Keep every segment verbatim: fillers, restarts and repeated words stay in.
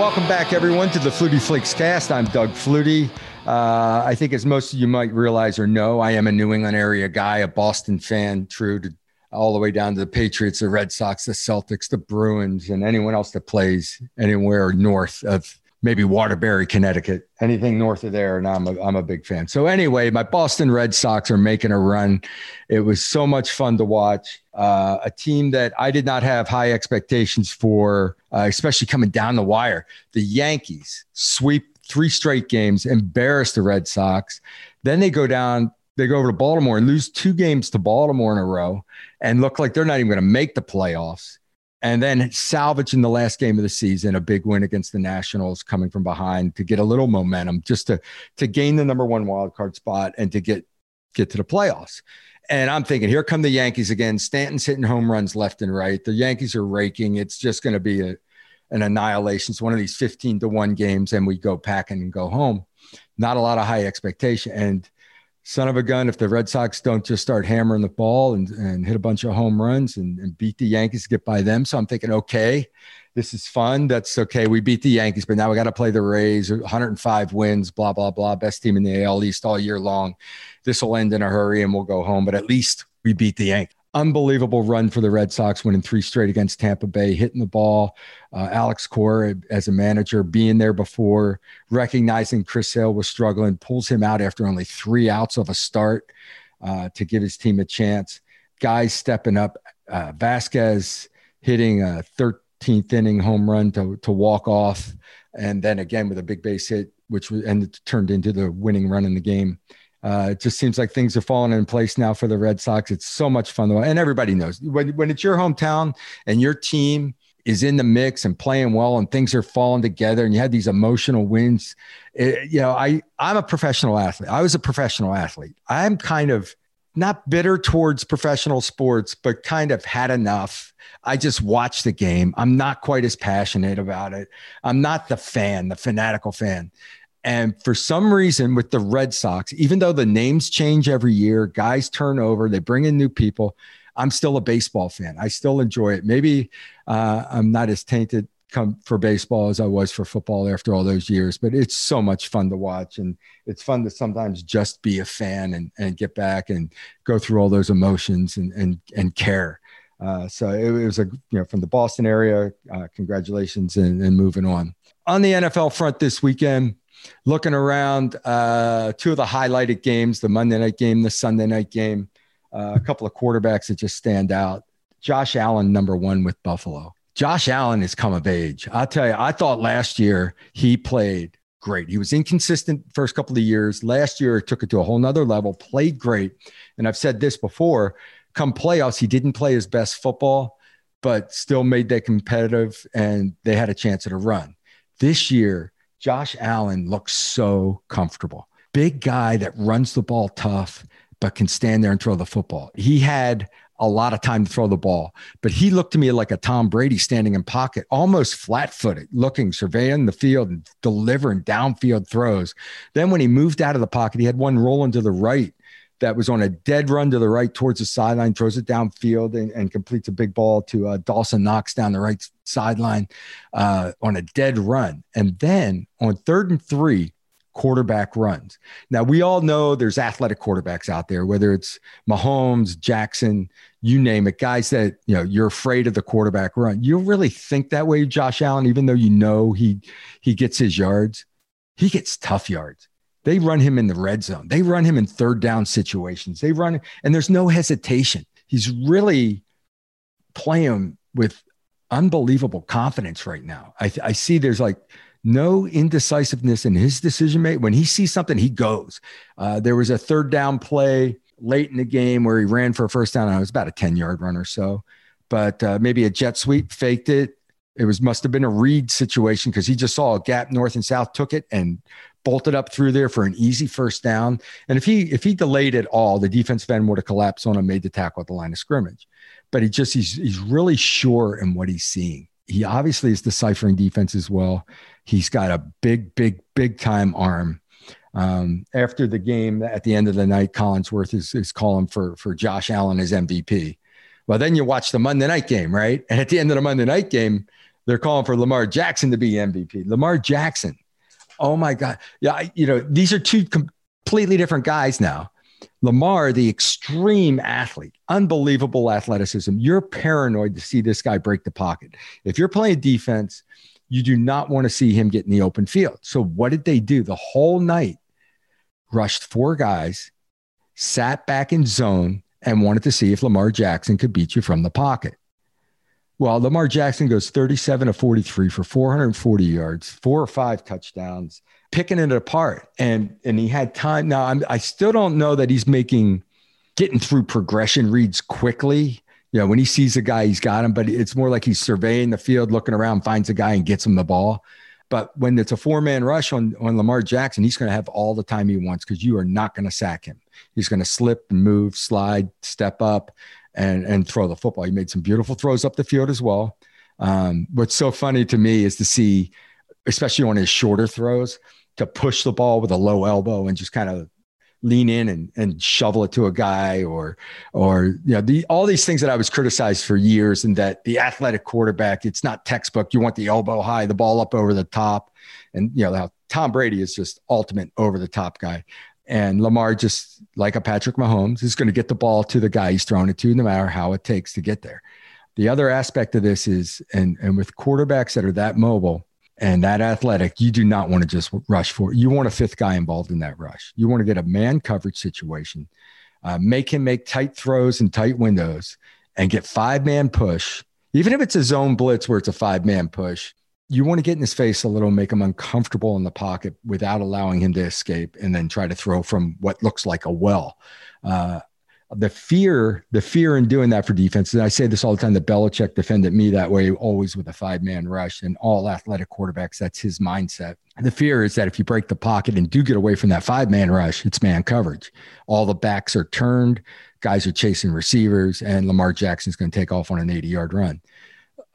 welcome back, everyone, to the Flutie Flakes cast. I'm Doug Flutie. Uh, I think, as most of you might realize or know, I am a New England area guy, a Boston fan, true to all the way down to the Patriots, the Red Sox, the Celtics, the Bruins, and anyone else that plays anywhere north of maybe Waterbury, Connecticut, anything north of there. And I'm a, I'm a big fan. So anyway, my Boston Red Sox are making a run. It was so much fun to watch. Uh, a team that I did not have high expectations for, uh, especially coming down the wire. The Yankees sweep three straight games, embarrass the Red Sox. Then they go down, they go over to Baltimore and lose two games to Baltimore in a row and look like they're not even going to make the playoffs. And then salvage in the last game of the season, a big win against the Nationals coming from behind to get a little momentum, just to, to gain the number one wild card spot and to get, get to the playoffs. And I'm thinking, here come the Yankees again. Stanton's hitting home runs left and right. The Yankees are raking. It's just going to be a, an annihilation. It's one of these fifteen to one games, and we go packing and go home. Not a lot of high expectation. And son of a gun, if the Red Sox don't just start hammering the ball and, and hit a bunch of home runs and, and beat the Yankees, get by them. So I'm thinking, okay, this is fun. That's okay. We beat the Yankees, but now we got to play the Rays, one hundred five wins, blah, blah, blah. Best team in the A L East all year long. This will end in a hurry and we'll go home, but at least we beat the Yankees. Unbelievable run for the Red Sox, winning three straight against Tampa Bay, hitting the ball. Uh, Alex Cora, as a manager, being there before, recognizing Chris Sale was struggling, pulls him out after only three outs of a start uh, to give his team a chance. Guys stepping up. Uh, Vasquez hitting a thirteenth inning home run to, to walk off. And then again with a big base hit, which was, and it turned into the winning run in the game. Uh, it just seems like things are falling in place now for the Red Sox. It's so much fun. And everybody knows when, when it's your hometown and your team is in the mix and playing well and things are falling together and you have these emotional wins. It, you know, I, I'm a professional athlete. I was a professional athlete. I'm kind of not bitter towards professional sports, but kind of had enough. I just watch the game. I'm not quite as passionate about it. I'm not the fan, the fanatical fan. And for some reason with the Red Sox, even though the names change every year, guys turn over, they bring in new people. I'm still a baseball fan. I still enjoy it. Maybe uh, I'm not as tainted come for baseball as I was for football after all those years, but it's so much fun to watch. And it's fun to sometimes just be a fan and, and get back and go through all those emotions and, and, and care. Uh, so it, it was a, you know, from the Boston area, uh, congratulations and, and moving on. On the N F L front this weekend, looking around, uh, two of the highlighted games, the Monday night game, the Sunday night game, uh, a couple of quarterbacks that just stand out. Josh Allen, number one with Buffalo. Josh Allen has come of age. I'll tell you, I thought last year he played great. He was inconsistent first couple of years. Last year, took it to a whole nother level, played great. And I've said this before, come playoffs, he didn't play his best football, but still made that competitive and they had a chance at a run. This year, Josh Allen looks so comfortable. Big guy that runs the ball tough, but can stand there and throw the football. He had a lot of time to throw the ball, but he looked to me like a Tom Brady standing in pocket, almost flat-footed, looking, surveying the field and delivering downfield throws. Then when he moved out of the pocket, he had one rolling to the right that was on a dead run to the right towards the sideline, throws it downfield and, and completes a big ball to uh, Dawson Knox down the right sideline uh, on a dead run. And then on third and three, quarterback runs. Now, we all know there's athletic quarterbacks out there, whether it's Mahomes, Jackson, you name it, guys that, you know, you're afraid of the quarterback run. You don't really think that way, Josh Allen, even though you know he he gets his yards. He gets tough yards. They run him in the red zone. They run him in third down situations. They run, and there's no hesitation. He's really playing with unbelievable confidence right now. I, I see there's like no indecisiveness in his decision making. When he sees something, he goes. Uh, there was a third down play late in the game where he ran for a first down. And it was about a ten-yard run or so, but uh, maybe a jet sweep, faked it. It was must have been a read situation because he just saw a gap north and south, took it, and bolted up through there for an easy first down. And if he if he delayed at all, the defensive end would have collapsed on him, made the tackle at the line of scrimmage. But he just he's he's really sure in what he's seeing. He obviously is deciphering defense as well. He's got a big, big, big time arm. Um, after the game, at the end of the night, Collinsworth is is calling for for Josh Allen as M V P. Well, then you watch the Monday night game, right? And at the end of the Monday night game, They're calling for Lamar Jackson to be M V P. Lamar Jackson. Oh, my God. Yeah, I, you know, these are two completely different guys now. Lamar, the extreme athlete, unbelievable athleticism. You're paranoid to see this guy break the pocket. If you're playing defense, you do not want to see him get in the open field. So what did they do? The whole night, rushed four guys, sat back in zone, and wanted to see if Lamar Jackson could beat you from the pocket. Well, Lamar Jackson goes thirty-seven of forty-three for four hundred forty yards, four or five touchdowns, picking it apart. And, and he had time. Now, I'm, I still don't know that he's making, getting through progression reads quickly. You know, when he sees a guy, he's got him, but it's more like he's surveying the field, looking around, finds a guy and gets him the ball. But when it's a four-man rush on, on Lamar Jackson, he's going to have all the time he wants because you are not going to sack him. He's going to slip and move, slide, step up, and and throw the football. He made some beautiful throws up the field as well. Um, what's so funny to me is to see, especially on his shorter throws, to push the ball with a low elbow and just kind of lean in and, and shovel it to a guy or, or you know, the, all these things that I was criticized for years, and that the athletic quarterback, it's not textbook. You want the elbow high, the ball up over the top. And, you know, how Tom Brady is just ultimate over the top guy. And Lamar, just like a Patrick Mahomes, is going to get the ball to the guy he's throwing it to, no matter how it takes to get there. The other aspect of this is, and, and with quarterbacks that are that mobile and that athletic, you do not want to just rush for it. You want a fifth guy involved in that rush. You want to get a man coverage situation, uh, make him make tight throws and tight windows, and get five-man push. Even if it's a zone blitz where it's a five-man push, you want to get in his face a little, make him uncomfortable in the pocket without allowing him to escape, and then try to throw from what looks like a well. Uh, the fear, the fear in doing that for defense, and I say this all the time, that Belichick defended me that way, always with a five-man rush, and all athletic quarterbacks, that's his mindset. And the fear is that if you break the pocket and do get away from that five-man rush, it's man coverage. All the backs are turned, guys are chasing receivers, and Lamar Jackson's going to take off on an eighty-yard run.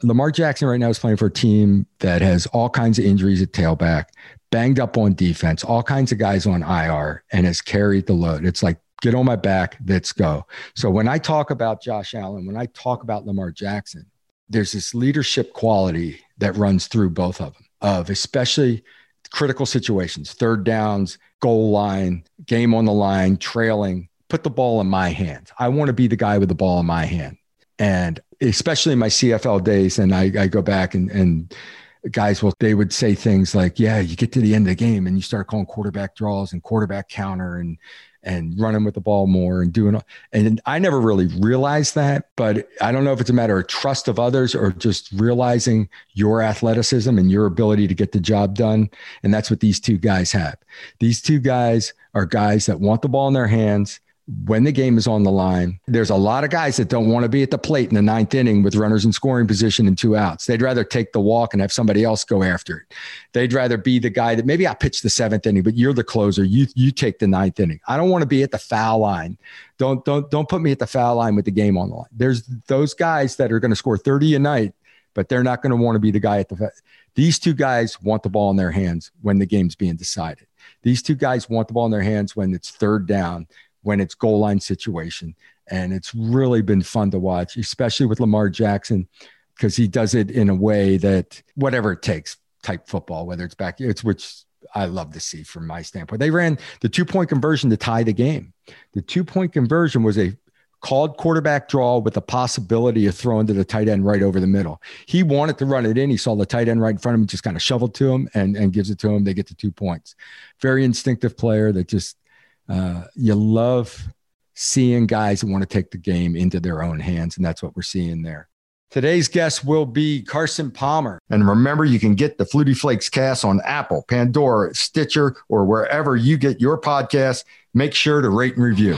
Lamar Jackson right now is playing for a team that has all kinds of injuries at tailback, banged up on defense, all kinds of guys on I R, and has carried the load. It's like, get on my back, let's go. So when I talk about Josh Allen, when I talk about Lamar Jackson, there's this leadership quality that runs through both of them, of especially critical situations, third downs, goal line, game on the line, trailing, put the ball in my hands. I want to be the guy with the ball in my hand. And especially in my C F L days, and I, I go back and, and guys will, they would say things like, yeah, you get to the end of the game and you start calling quarterback draws and quarterback counter and, and running with the ball more and doing, and I never really realized that, but I don't know if it's a matter of trust of others or just realizing your athleticism and your ability to get the job done. And that's what these two guys have. These two guys are guys that want the ball in their hands when the game is on the line. There's a lot of guys that don't want to be at the plate in the ninth inning with runners in scoring position and two outs. They'd rather take the walk and have somebody else go after it. They'd rather be the guy that maybe I pitch the seventh inning, but you're the closer. You you take the ninth inning. I don't want to be at the foul line. Don't don't don't put me at the foul line with the game on the line. There's those guys that are going to score thirty a night, but they're not going to want to be the guy at the. These two guys want the ball in their hands when the game's being decided. These two guys want the ball in their hands when it's third down, when it's goal line situation. And it's really been fun to watch, especially with Lamar Jackson, because he does it in a way that whatever it takes type football, whether it's back, it's, which I love to see from my standpoint. They ran the two point conversion to tie the game. The two point conversion was a called quarterback draw with the possibility of throwing to the tight end right over the middle. He wanted to run it in. He saw the tight end right in front of him, just kind of shoveled to him and, and gives it to him. They get the two points. Very instinctive player that just, Uh, you love seeing guys that want to take the game into their own hands, and that's what we're seeing there. Today's guest will be Carson Palmer. And remember, you can get the Flutie Flakes cast on Apple, Pandora, Stitcher, or wherever you get your podcasts. Make sure to rate and review.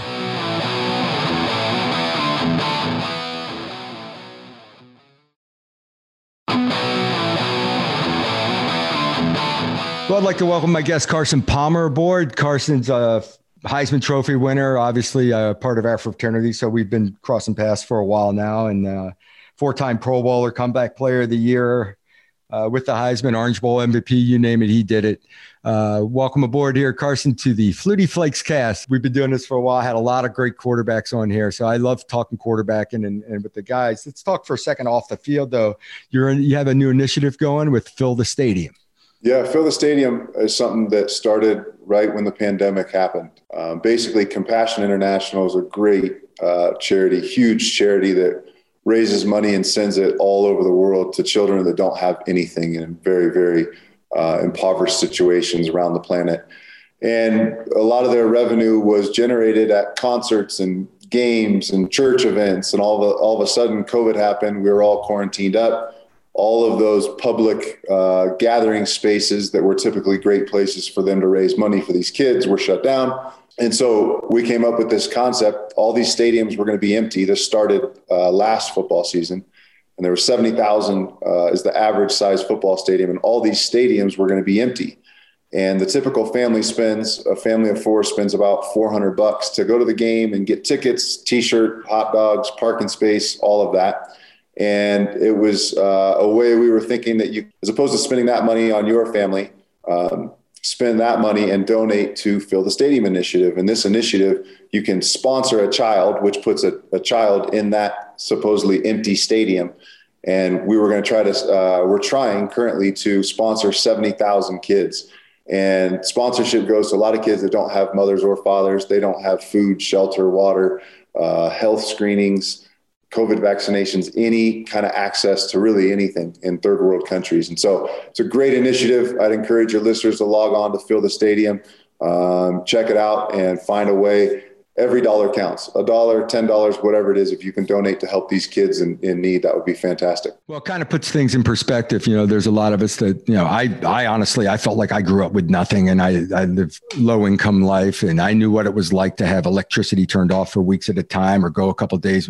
Well, I'd like to welcome my guest, Carson Palmer, aboard. Carson's a Heisman Trophy winner, obviously a part of our fraternity, so we've been crossing paths for a while now, and uh, four-time Pro Bowler, comeback player of the year, uh, with the Heisman, Orange Bowl M V P, you name it, he did it. Uh, welcome aboard here, Carson, to the Flutie Flakes cast. We've been doing this for a while, had a lot of great quarterbacks on here. So I love talking quarterbacking and, and with the guys. Let's talk for a second off the field, though. You're in, you have a new initiative going with Fill the Stadium. Yeah, Fill the Stadium is something that started right when the pandemic happened. Um, basically, Compassion International is a great uh, charity, huge charity that raises money and sends it all over the world to children that don't have anything in very, very uh, impoverished situations around the planet. And a lot of their revenue was generated at concerts and games and church events. And all of a, all of a sudden, COVID happened. We were all quarantined up. All of those public uh, gathering spaces that were typically great places for them to raise money for these kids were shut down. And so we came up with this concept. All these stadiums were going to be empty. This started uh, last football season, and there were seventy thousand uh, is the average size football stadium, and all these stadiums were going to be empty. And the typical family spends, a family of four spends about four hundred bucks to go to the game and get tickets, T-shirt, hot dogs, parking space, all of that. And it was uh, a way we were thinking that you, as opposed to spending that money on your family, um, spend that money and donate to Fill the Stadium initiative. And this initiative, you can sponsor a child, which puts a, a child in that supposedly empty stadium. And we were going to try to, uh, we're trying currently to sponsor seventy thousand kids. And sponsorship goes to a lot of kids that don't have mothers or fathers. They don't have food, shelter, water, uh, health screenings, COVID vaccinations, any kind of access to really anything in third world countries. And so it's a great initiative. I'd encourage your listeners to log on to Fill the Stadium, um, check it out, and find a way. Every dollar counts. A dollar, ten dollars, whatever it is. If you can donate to help these kids in, in need, that would be fantastic. Well, it kind of puts things in perspective. You know, there's a lot of us that, you know, I, I honestly, I felt like I grew up with nothing, and I, I lived low income life, and I knew what it was like to have electricity turned off for weeks at a time or go a couple of days.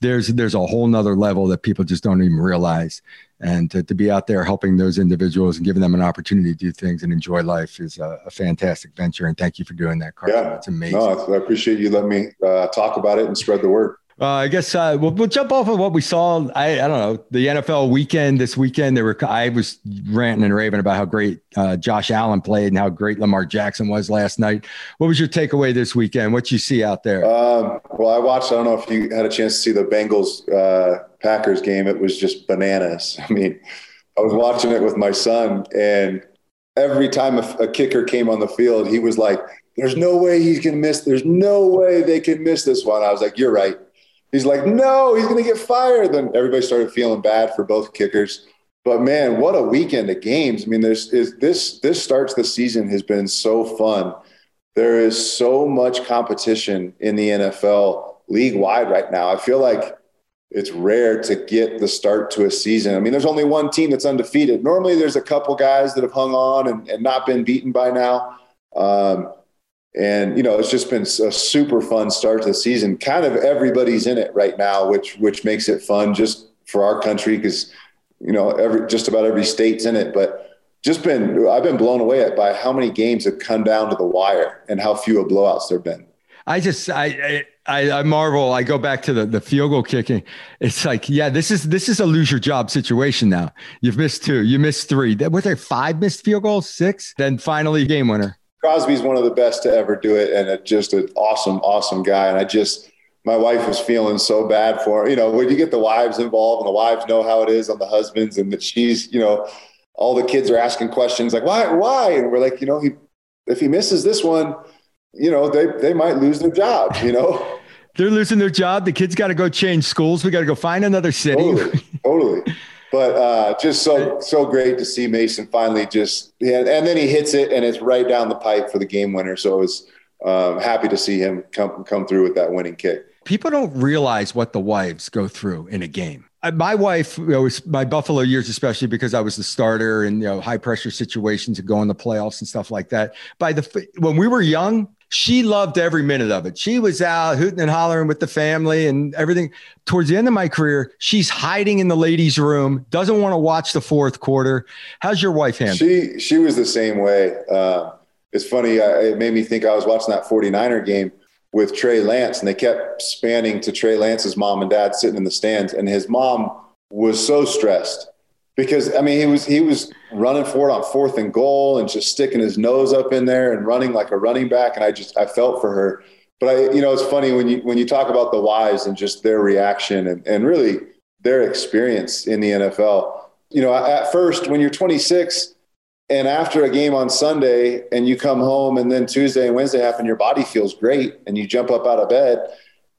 There's, there's a whole nother level that people just don't even realize. And to, to be out there helping those individuals and giving them an opportunity to do things and enjoy life is a, a fantastic venture. And thank you for doing that, Carson. Yeah. It's amazing. No, I appreciate you letting me uh, talk about it and spread the word. Uh, I guess uh, we'll, we'll jump off of what we saw. I, I don't know, the N F L weekend this weekend. There were I was ranting and raving about how great uh, Josh Allen played and how great Lamar Jackson was last night. What was your takeaway this weekend? What you see out there? Um, well, I watched. I don't know if you had a chance to see the Bengals uh, Packers game. It was just bananas. I mean, I was watching it with my son, and every time a, a kicker came on the field, he was like, "There's no way he's gonna miss. There's no way they can miss this one." I was like, "You're right." He's like, no, he's going to get fired. Then everybody started feeling bad for both kickers. But, man, what a weekend of games. I mean, there's is this this starts the season has been so fun. There is so much competition in the N F L league-wide right now. I feel like it's rare to get the start to a season. I mean, there's only one team that's undefeated. Normally there's a couple guys that have hung on and, and not been beaten by now. Um And, you know, it's just been a super fun start to the season. Kind of everybody's in it right now, which which makes it fun just for our country because, you know, every just about every state's in it. But just been I've been blown away at by how many games have come down to the wire and how few of blowouts there have been. I just I, I I marvel. I go back to the the field goal kicking. It's like, yeah, this is this is a lose your job situation now. You've missed two. You missed three. Were there five missed field goals? Six? Then finally game winner. Crosby's one of the best to ever do it, and a, just an awesome, awesome guy. And I just, my wife was feeling so bad for him. You know, when you get the wives involved, and the wives know how it is on the husbands, and that she's, you know, all the kids are asking questions like, why, why? And we're like, you know, he, if he misses this one, you know, they, they might lose their job, you know. They're losing their job. The kids got to go change schools. We got to go find another city. Totally, totally. But uh, just so so great to see Mason finally just yeah, – and then he hits it, and it's right down the pipe for the game winner. So I was um, happy to see him come come through with that winning kick. People don't realize what the wives go through in a game. I, my wife, you know, was my Buffalo years, especially because I was the starter and, you know, high-pressure situations and going to playoffs and stuff like that. By the When we were young, she loved every minute of it. She was out hooting and hollering with the family and everything. Towards the end of my career, she's hiding in the ladies' room, doesn't want to watch the fourth quarter. How's your wife handle? She she was the same way. Uh, it's funny. I, it made me think I was watching that forty-niner game with Trey Lance, and they kept spanning to Trey Lance's mom and dad sitting in the stands, and his mom was so stressed. because, I mean, he was he was running for it on fourth and goal and just sticking his nose up in there and running like a running back. And I just I felt for her. But, I, you know, it's funny when you when you talk about the wives and just their reaction and, and really their experience in the N F L. You know, at first, when you're twenty-six and after a game on Sunday and you come home and then Tuesday and Wednesday happen, your body feels great and you jump up out of bed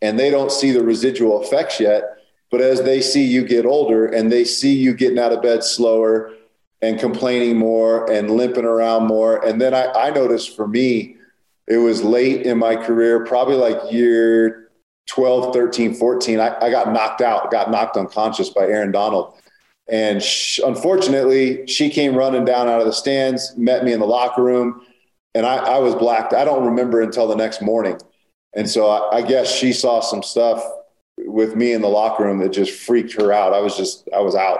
and they don't see the residual effects yet. But as they see you get older and they see you getting out of bed slower and complaining more and limping around more. And then I, I noticed for me, it was late in my career, probably like year twelve, thirteen, fourteen. I, I got knocked out, got knocked unconscious by Aaron Donald. And she, unfortunately, she came running down out of the stands, met me in the locker room, and I, I was blacked. I don't remember until the next morning. And so I, I guess she saw some stuff with me in the locker room that just freaked her out. I was just, I was out.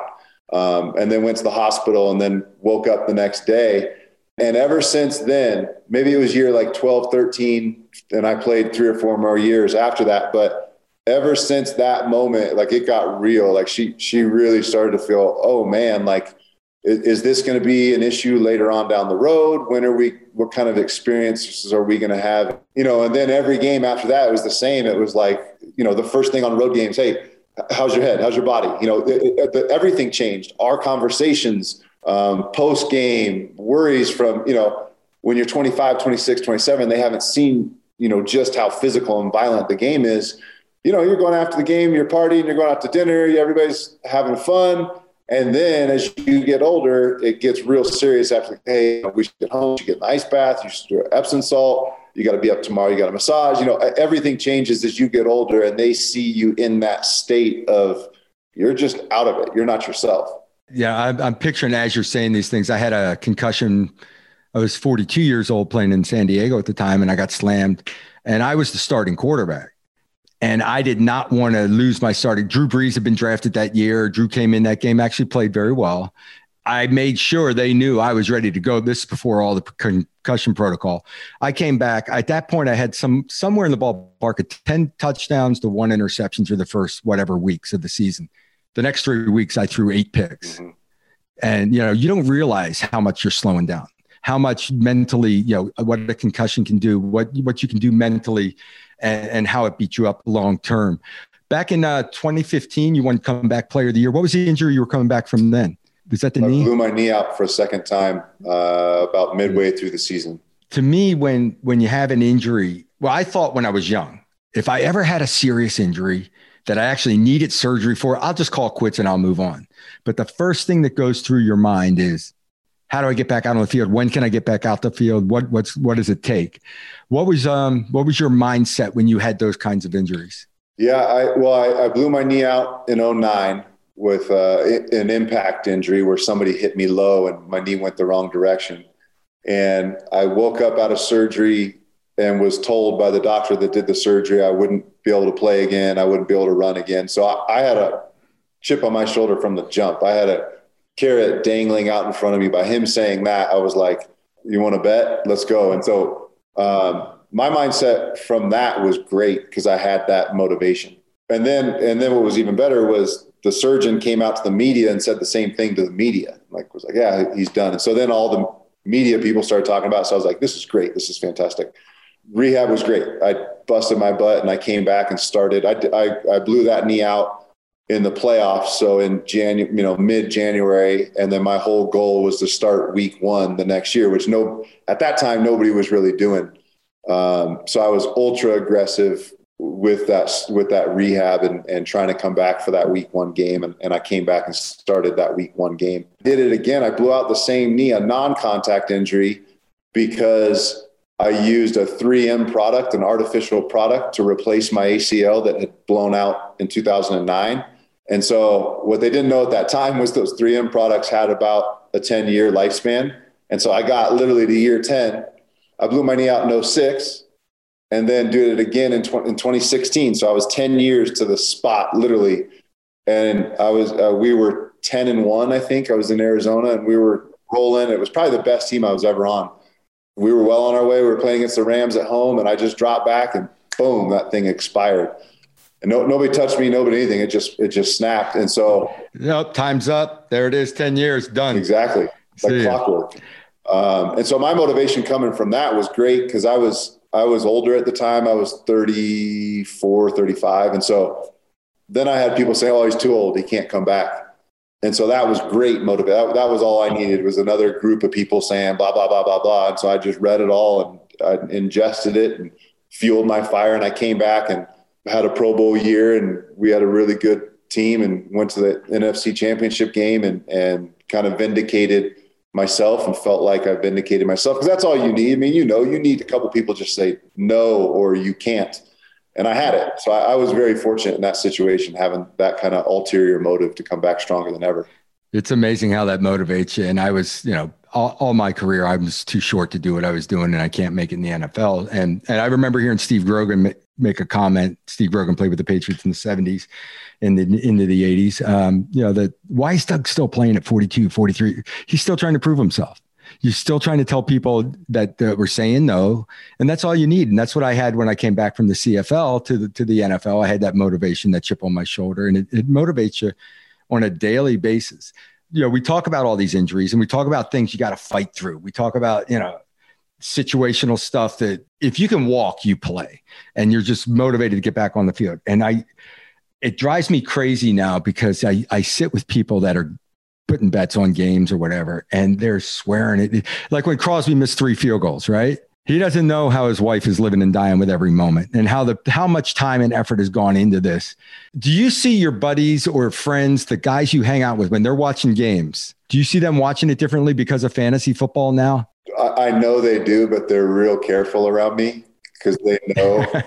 Um, and then went to the hospital and then woke up the next day. And ever since then, maybe it was year like twelve, thirteen, and I played three or four more years after that. But ever since that moment, like it got real, like she, she really started to feel, oh man, like, is, is this going to be an issue later on down the road? When are we, what kind of experiences are we going to have? You know, and then every game after that, it was the same. It was like, you know, the first thing on road games, hey, how's your head? How's your body? You know, it, it, everything changed. Our conversations, um, post game worries from, you know, when you're twenty-five, twenty-six, twenty-seven, they haven't seen, you know, just how physical and violent the game is. You know, you're going after the game, you're partying, you're going out to dinner, everybody's having fun. And then as you get older, it gets real serious after, hey, we should get home, you should get an ice bath, you should do an Epsom salt, you got to be up tomorrow, you got a massage. You know, everything changes as you get older and they see you in that state of you're just out of it. You're not yourself. Yeah, I'm, I'm picturing as you're saying these things, I had a concussion. I was forty-two years old playing in San Diego at the time and I got slammed and I was the starting quarterback. And I did not want to lose my starting. Drew Brees had been drafted that year. Drew came in that game, actually played very well. I made sure they knew I was ready to go. This is before all the concussion protocol. I came back. At that point, I had some somewhere in the ballpark of ten touchdowns to one interception through the first whatever weeks of the season. The next three weeks, I threw eight picks. Mm-hmm. And, you know, you don't realize how much you're slowing down, how much mentally, you know, what a concussion can do, what what you can do mentally, and, and how it beat you up long-term. Back in uh, twenty fifteen, you won Comeback Player of the Year. What was the injury you were coming back from then? Was that the I knee? I blew my knee out for a second time uh, about midway through the season. To me, when when you have an injury, well, I thought when I was young, if I ever had a serious injury that I actually needed surgery for, I'll just call quits and I'll move on. But the first thing that goes through your mind is, how do I get back out on the field? When can I get back out the field? What what's what does it take? What was um what was your mindset when you had those kinds of injuries? Yeah, I well I, I blew my knee out in oh nine with uh, an impact injury where somebody hit me low and my knee went the wrong direction, and I woke up out of surgery and was told by the doctor that did the surgery I wouldn't be able to play again, I wouldn't be able to run again. So I, I had a chip on my shoulder from the jump. I had a carrot dangling out in front of me. By him saying that, I was like, you want to bet? Let's go. And so um, my mindset from that was great because I had that motivation. And then and then what was even better was the surgeon came out to the media and said the same thing to the media. Like was like, yeah, he's done. And so then all the media people started talking about it. So I was like, this is great. This is fantastic. Rehab was great. I busted my butt and I came back and started. I, I, I blew that knee out in the playoffs. So in January, you know, mid January. And then my whole goal was to start week one the next year, which no, at that time, nobody was really doing. Um, so I was ultra aggressive with that, with that rehab and, and trying to come back for that week one game. And, and I came back and started that week one game, did it again. I blew out the same knee, a non-contact injury, because I used a three M product, an artificial product, to replace my A C L that had blown out in two thousand nine. And so what they didn't know at that time was those three M products had about a ten-year lifespan. And so I got literally to year ten. I blew my knee out in oh six and then did it again in twenty sixteen. So I was ten years to the spot, literally. And I was uh, we were ten and one, I think. I was in Arizona, and we were rolling. It was probably the best team I was ever on. We were well on our way. We were playing against the Rams at home, and I just dropped back, and boom, that thing expired. and no, nobody touched me, nobody anything. It just it just snapped. And so nope, time's up. There it is. Ten years done. Exactly. Like clockwork. Um, and so my motivation coming from that was great because I was I was older at the time. I was thirty-four, thirty-five. And so then I had people say, oh, he's too old. He can't come back. And so that was great motivation. That, that was all I needed was another group of people saying blah, blah, blah, blah, blah. And so I just read it all and I ingested it and fueled my fire. And I came back and had a Pro Bowl year and we had a really good team and went to the N F C Championship game and, and kind of vindicated myself and felt like I vindicated myself because that's all you need. I mean, you know, you need a couple people just say no or you can't. And I had it. So I, I was very fortunate in that situation, having that kind of ulterior motive to come back stronger than ever. It's amazing how that motivates you. And I was, you know, all, all my career, I was too short to do what I was doing and I can't make it in the N F L. And and I remember hearing Steve Grogan make a comment. Steve Grogan played with the Patriots in the seventies and then into the eighties. Um, you know, that why is Doug still playing at forty-two, forty-three? He's still trying to prove himself. You're still trying to tell people that uh, we're saying no, and that's all you need. And that's what I had when I came back from the C F L to the, to the N F L. I had that motivation, that chip on my shoulder, and it, it motivates you on a daily basis. You know, we talk about all these injuries and we talk about things you got to fight through. We talk about, you know, situational stuff that if you can walk, you play, and you're just motivated to get back on the field. And I, it drives me crazy now because I, I sit with people that are putting bets on games or whatever, and they're swearing it. Like when Crosby missed three field goals, right? He doesn't know how his wife is living and dying with every moment and how the how much time and effort has gone into this. Do you see your buddies or friends, the guys you hang out with when they're watching games, do you see them watching it differently because of fantasy football now? I, I know they do, but they're real careful around me because they know –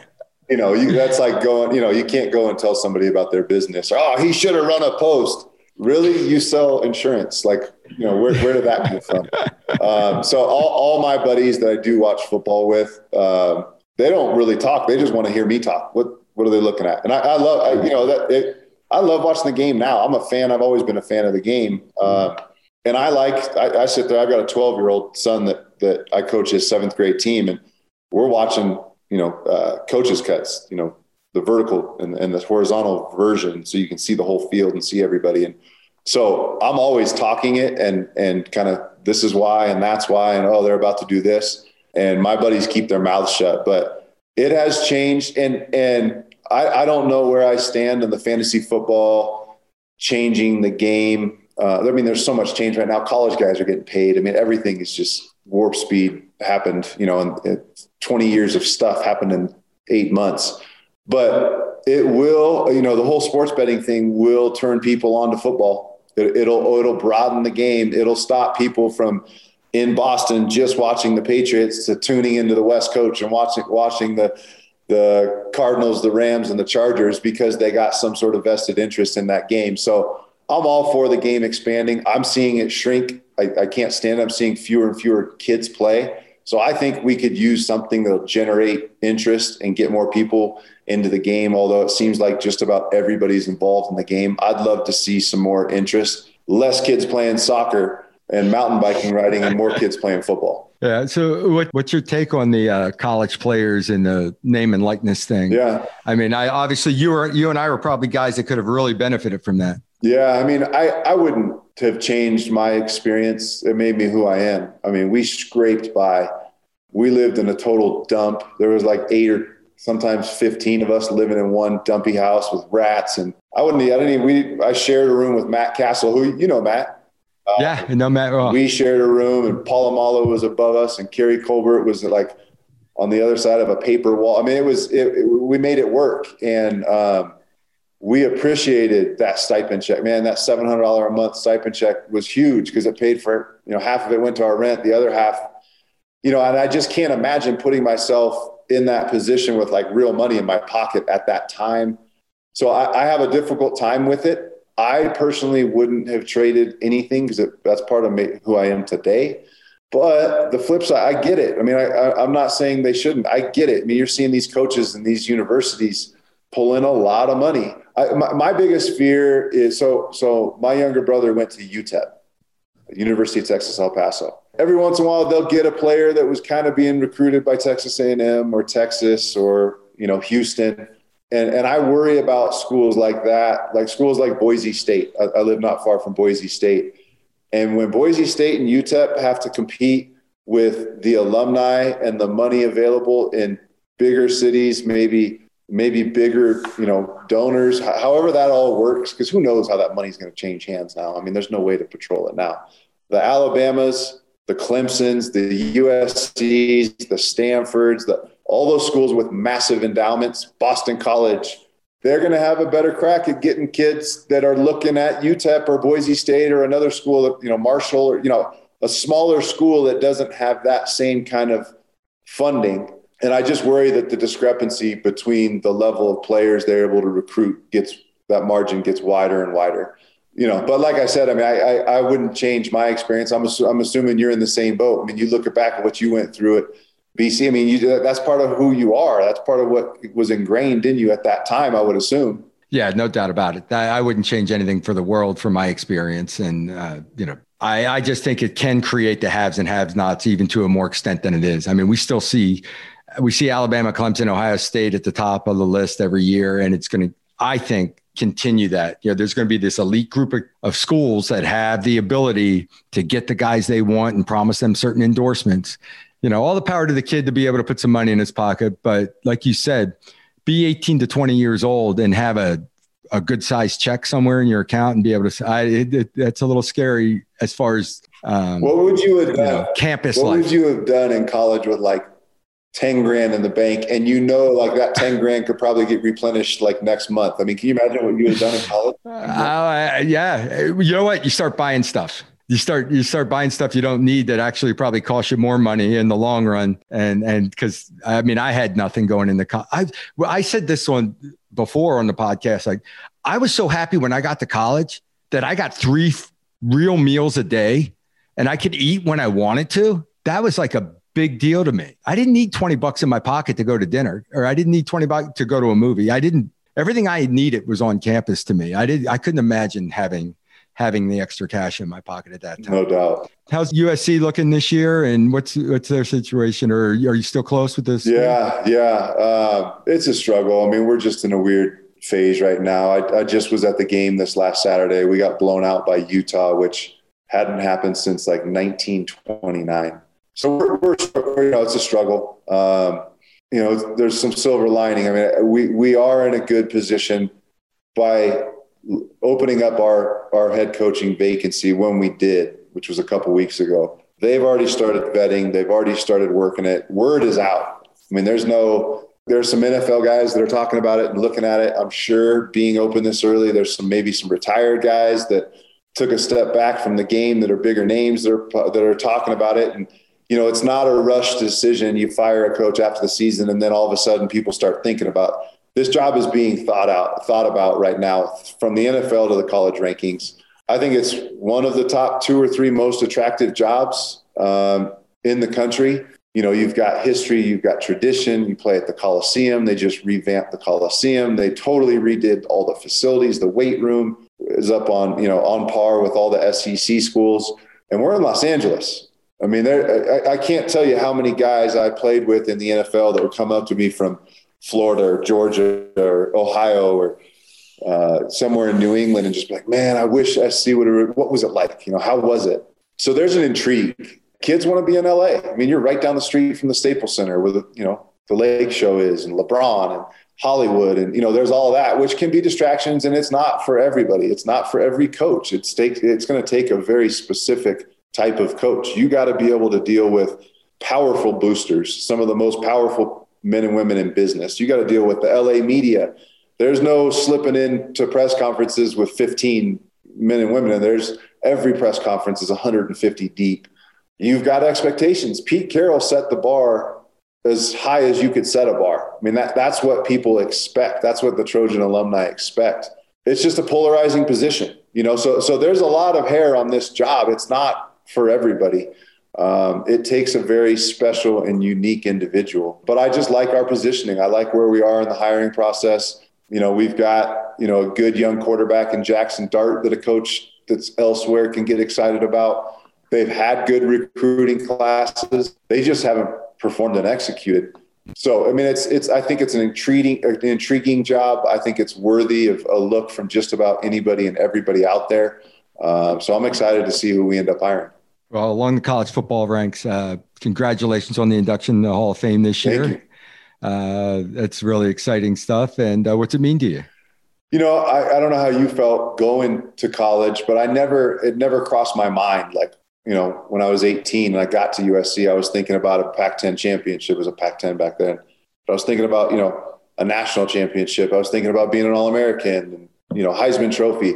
You know, you, that's like going, you know, you can't go and tell somebody about their business. Oh, he should have run a post. Really? You sell insurance. Like, you know, where, where did that come from? Um, so all, all my buddies that I do watch football with, um, they don't really talk. They just want to hear me talk. What, what are they looking at? And I, I love, I, you know, that it, I love watching the game now. I'm a fan. I've always been a fan of the game. Um, and I like, I, I sit there, I've got a twelve year old son that, that I coach his seventh grade team, and we're watching, you know, uh, coaches cuts, you know, the vertical and, and the horizontal version. So you can see the whole field and see everybody. And so I'm always talking it and, and kind of, this is why, and that's why, and, oh, they're about to do this. And my buddies keep their mouths shut, but it has changed. And, and I, I don't know where I stand in the fantasy football, changing the game. Uh, I mean, there's so much change right now. College guys are getting paid. I mean, everything is just warp speed happened, you know, and it, twenty years of stuff happened in eight months, but it will, you know, the whole sports betting thing will turn people on to football. It, it'll, it'll broaden the game. It'll stop people from in Boston, just watching the Patriots, to tuning into the West Coast and watching, watching the, the Cardinals, the Rams, and the Chargers because they got some sort of vested interest in that game. So I'm all for the game expanding. I'm seeing it shrink. I, I can't stand it. I'm seeing fewer and fewer kids play. So I think we could use something that'll generate interest and get more people into the game. Although it seems like just about everybody's involved in the game. I'd love to see some more interest, less kids playing soccer and mountain biking riding and more kids playing football. Yeah. So what, what's your take on the uh, college players and the name and likeness thing? Yeah. I mean, I obviously you were, you and I were probably guys that could have really benefited from that. Yeah. I mean, I, I wouldn't have changed my experience. It made me who I am. I mean, we scraped by. We lived in a total dump. There was like eight or sometimes fifteen of us living in one dumpy house with rats. And I wouldn't, I didn't even, we, I shared a room with Matt Castle, who, you know, Matt. Uh, yeah. I know Matt. Well, we shared a room, and Paul Amalo was above us, and Kerry Colbert was like on the other side of a paper wall. I mean, it was, it, it, we made it work. And, um, we appreciated that stipend check, man. That seven hundred dollars a month stipend check was huge because it paid for, you know, half of it went to our rent, the other half, you know, and I just can't imagine putting myself in that position with like real money in my pocket at that time. So I, I have a difficult time with it. I personally wouldn't have traded anything because that's part of me, who I am today. But the flip side, I get it. I mean, I, I, I'm not saying they shouldn't. I get it. I mean, you're seeing these coaches and these universities pull in a lot of money. I, my, my biggest fear is, so so my younger brother went to U T E P, University of Texas, El Paso. Every once in a while, they'll get a player that was kind of being recruited by Texas A and M or Texas or, you know, Houston. And and I worry about schools like that, like schools like Boise State. I, I live not far from Boise State. And when Boise State and U T E P have to compete with the alumni and the money available in bigger cities, maybe maybe bigger, you know, donors, however that all works, because who knows how that money's going to change hands now. I mean, there's no way to patrol it now. The Alabamas, the Clemsons, the U S Cs, the Stanfords, the all those schools with massive endowments, Boston College, they're going to have a better crack at getting kids that are looking at U T E P or Boise State or another school, that, you know, Marshall or, you know, a smaller school that doesn't have that same kind of funding. And I just worry that the discrepancy between the level of players they're able to recruit gets, that margin gets wider and wider. You know, but like I said, I mean, I, I, I wouldn't change my experience. I'm assu- I'm assuming you're in the same boat. I mean, you look back at what you went through at B C. I mean, you, that's part of who you are. That's part of what was ingrained in you at that time, I would assume. Yeah, no doubt about it. I, I wouldn't change anything for the world from my experience. And, uh, you know, I, I just think it can create the haves and have-nots even to a more extent than it is. I mean, we still see, we see Alabama, Clemson, Ohio State at the top of the list every year. And it's going to, I think, continue that. You know, there's going to be this elite group of, of schools that have the ability to get the guys they want and promise them certain endorsements. You know, all the power to the kid to be able to put some money in his pocket. But like you said, be eighteen to twenty years old and have a, a good sized check somewhere in your account and be able to, I, it, it, that's a little scary as far as um, what would you have done? You know, campus what life. Would you have done in college with like ten grand in the bank, and you know, like that ten grand could probably get replenished like next month. I mean, can you imagine what you had done in college? Uh, uh, yeah. You know what? You start buying stuff. You start, you start buying stuff you don't need that actually probably costs you more money in the long run. And, and cause I mean, I had nothing going into college. I, I said this one before on the podcast, like I was so happy when I got to college that I got three real meals a day and I could eat when I wanted to. That was like a big deal to me. I didn't need twenty bucks in my pocket to go to dinner, or I didn't need twenty bucks to go to a movie. I didn't, everything I needed was on campus to me. I did. I couldn't imagine having, having the extra cash in my pocket at that time. No doubt. How's U S C looking this year, and what's, what's their situation? Or are you still close with this? Yeah. Team? Yeah. Uh, it's a struggle. I mean, we're just in a weird phase right now. I, I just was at the game this last Saturday. We got blown out by Utah, which hadn't happened since like nineteen twenty-nine. So we're, we're, you know, it's a struggle. Um, you know, there's some silver lining. I mean, we, we are in a good position by opening up our, our head coaching vacancy when we did, which was a couple weeks ago. They've already started vetting. They've already started working it. Word is out. I mean, there's no, there's some N F L guys that are talking about it and looking at it. I'm sure being open this early, there's some, maybe some retired guys that took a step back from the game that are bigger names that are, that are talking about it. And, you know, it's not a rushed decision. You fire a coach after the season, and then all of a sudden people start thinking about this. Job is being thought out, thought about right now, from the N F L to the college rankings. I think it's one of the top two or three most attractive jobs um, in the country. You know, you've got history, you've got tradition. You play at the Coliseum. They just revamped the Coliseum. They totally redid all the facilities. The weight room is up on, you know, on par with all the S E C schools. And we're in Los Angeles. I mean, there, I, I can't tell you how many guys I played with in the N F L that would come up to me from Florida or Georgia or Ohio or uh, somewhere in New England and just be like, man, I wish S C would have, what was it like? You know, how was it? So there's an intrigue. Kids want to be in L A. I mean, you're right down the street from the Staples Center where the, you know, the Lake Show is, and LeBron and Hollywood. And, you know, there's all that, which can be distractions, and it's not for everybody. It's not for every coach. It's take, it's going to take a very specific type of coach. You got to be able to deal with powerful boosters, some of the most powerful men and women in business. You got to deal with the L A media. There's no slipping into press conferences with fifteen men and women. And there's every press conference is one hundred fifty deep. You've got expectations. Pete Carroll set the bar as high as you could set a bar. I mean, that that's what people expect. That's what the Trojan alumni expect. It's just a polarizing position, you know? So, so there's a lot of hair on this job. It's not for everybody. Um, it takes a very special and unique individual, but I just like our positioning. I like where we are in the hiring process. You know, we've got, you know, a good young quarterback in Jackson Dart that a coach that's elsewhere can get excited about. They've had good recruiting classes. They just haven't performed and executed. So, I mean, it's, it's, I think it's an intriguing, an intriguing job. I think it's worthy of a look from just about anybody and everybody out there. Uh, so I'm excited to see who we end up hiring. Well, along the college football ranks, uh, congratulations on the induction in the Hall of Fame this year. Thank you. Uh, that's really exciting stuff. And uh, what's it mean to you? You know, I, I don't know how you felt going to college, but I never, it never crossed my mind. Like, you know, when I was eighteen and I got to U S C, I was thinking about a Pac ten championship. It was a Pac ten back then. But I was thinking about, you know, a national championship. I was thinking about being an All-American and, you know, Heisman Trophy.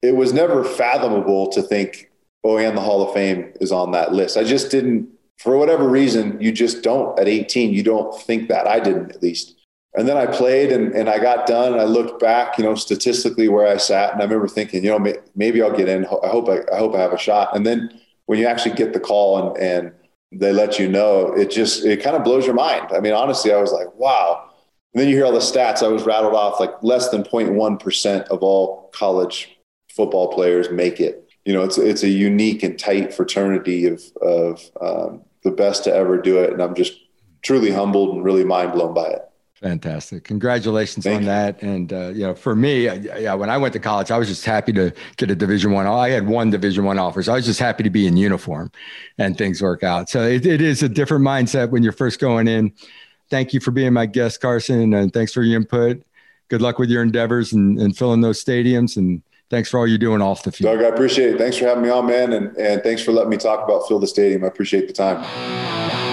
It was never fathomable to think, oh, and the Hall of Fame is on that list. I just didn't, for whatever reason, you just don't at eighteen. You don't think that. I didn't, at least. And then I played and, and I got done. And I looked back, you know, statistically where I sat. And I remember thinking, you know, may, maybe I'll get in. I hope I, I hope I have a shot. And then when you actually get the call and, and they let you know, it just, it kind of blows your mind. I mean, honestly, I was like, wow. And then you hear all the stats. I was rattled off, like less than zero point one percent of all college football players make it. You know, it's, it's a unique and tight fraternity of, of um, the best to ever do it. And I'm just truly humbled and really mind blown by it. Fantastic. Congratulations Thank on you. That. And, uh, you know, for me, I, yeah, when I went to college, I was just happy to get a division one. I had one division one offer. So I was just happy to be in uniform and things work out. So it, it is a different mindset when you're first going in. Thank you for being my guest, Carson. And thanks for your input. Good luck with your endeavors and, and filling those stadiums. And thanks for all you're doing off the field. Doug, I appreciate it. Thanks for having me on, man. And, and thanks for letting me talk about Fill the Stadium. I appreciate the time.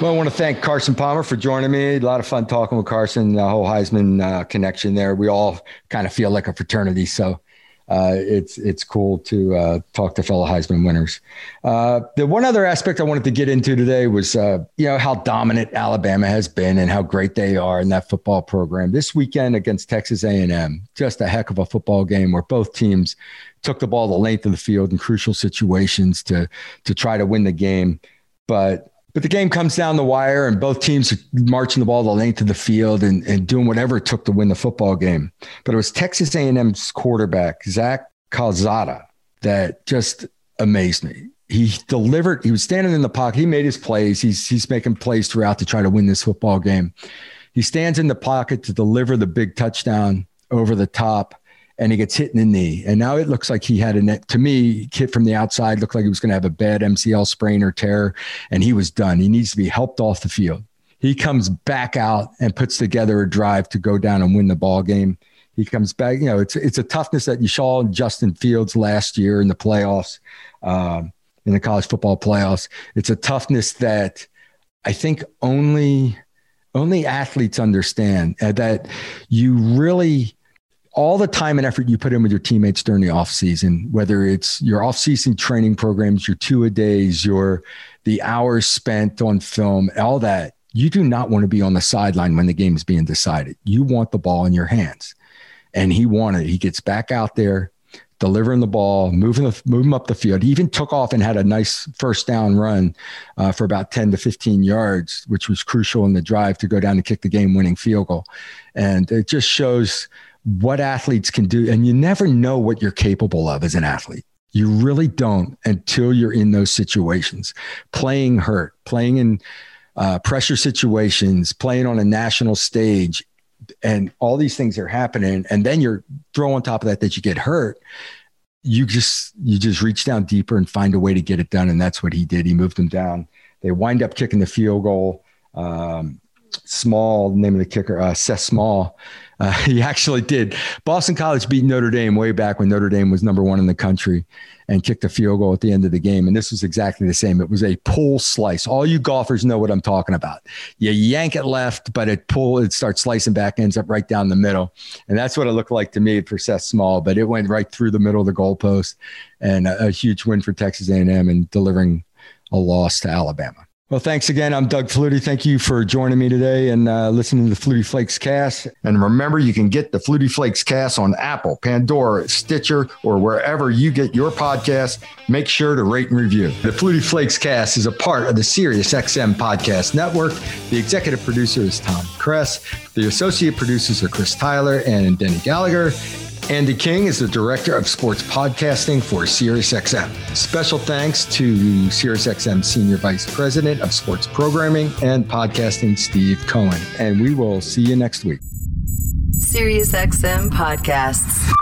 Well, I want to thank Carson Palmer for joining me. A lot of fun talking with Carson, the whole Heisman uh, connection there. We all kind of feel like a fraternity, so uh, it's it's cool to uh, talk to fellow Heisman winners. Uh, the one other aspect I wanted to get into today was, uh, you know, how dominant Alabama has been and how great they are in that football program. This weekend against Texas A and M, just a heck of a football game where both teams took the ball the length of the field in crucial situations to to try to win the game, but. But the game comes down the wire and both teams are marching the ball the length of the field and, and doing whatever it took to win the football game. But it was Texas A and M's quarterback, Zach Calzada, that just amazed me. He delivered. He was standing in the pocket. He made his plays. He's, he's making plays throughout to try to win this football game. He stands in the pocket to deliver the big touchdown over the top. And he gets hit in the knee. And now it looks like he had a, to me, hit from the outside, looked like he was going to have a bad M C L sprain or tear. And he was done. He needs to be helped off the field. He comes back out and puts together a drive to go down and win the ball game. He comes back. You know, it's it's a toughness that you saw in Justin Fields last year in the playoffs, um, in the college football playoffs. It's a toughness that I think only, only athletes understand, uh, that you really – all the time and effort you put in with your teammates during the offseason, whether it's your off-season training programs, your two-a-days, your the hours spent on film, all that, you do not want to be on the sideline when the game is being decided. You want the ball in your hands. And he wanted it. He gets back out there, delivering the ball, moving, the, moving up the field. He even took off and had a nice first down run uh, for about ten to fifteen yards, which was crucial in the drive to go down and kick the game-winning field goal. And it just shows – what athletes can do. And you never know what you're capable of as an athlete. You really don't until you're in those situations, playing hurt, playing in uh, pressure situations, playing on a national stage, and all these things are happening. And then you're throw on top of that, that you get hurt. You just, you just reach down deeper and find a way to get it done. And that's what he did. He moved them down. They wind up kicking the field goal. Um, Small, name of the kicker, uh, Seth Small. Uh, he actually did. Boston College beat Notre Dame way back when Notre Dame was number one in the country and kicked a field goal at the end of the game. And this was exactly the same. It was a pull slice. All you golfers know what I'm talking about. You yank it left, but it pull, it starts slicing back, ends up right down the middle. And that's what it looked like to me for Seth Small, but it went right through the middle of the goalpost, and a, a huge win for Texas A and M and delivering a loss to Alabama. Well, thanks again. I'm Doug Flutie. Thank you for joining me today and uh, listening to the Flutie Flakes Cast. And remember, you can get the Flutie Flakes Cast on Apple, Pandora, Stitcher, or wherever you get your podcast. Make sure to rate and review. The Flutie Flakes Cast is a part of the SiriusXM Podcast Network. The executive producer is Tom Kress. The associate producers are Chris Tyler and Denny Gallagher. Andy King is the Director of Sports Podcasting for SiriusXM. Special thanks to SiriusXM Senior Vice President of Sports Programming and Podcasting, Steve Cohen. And we will see you next week. SiriusXM Podcasts.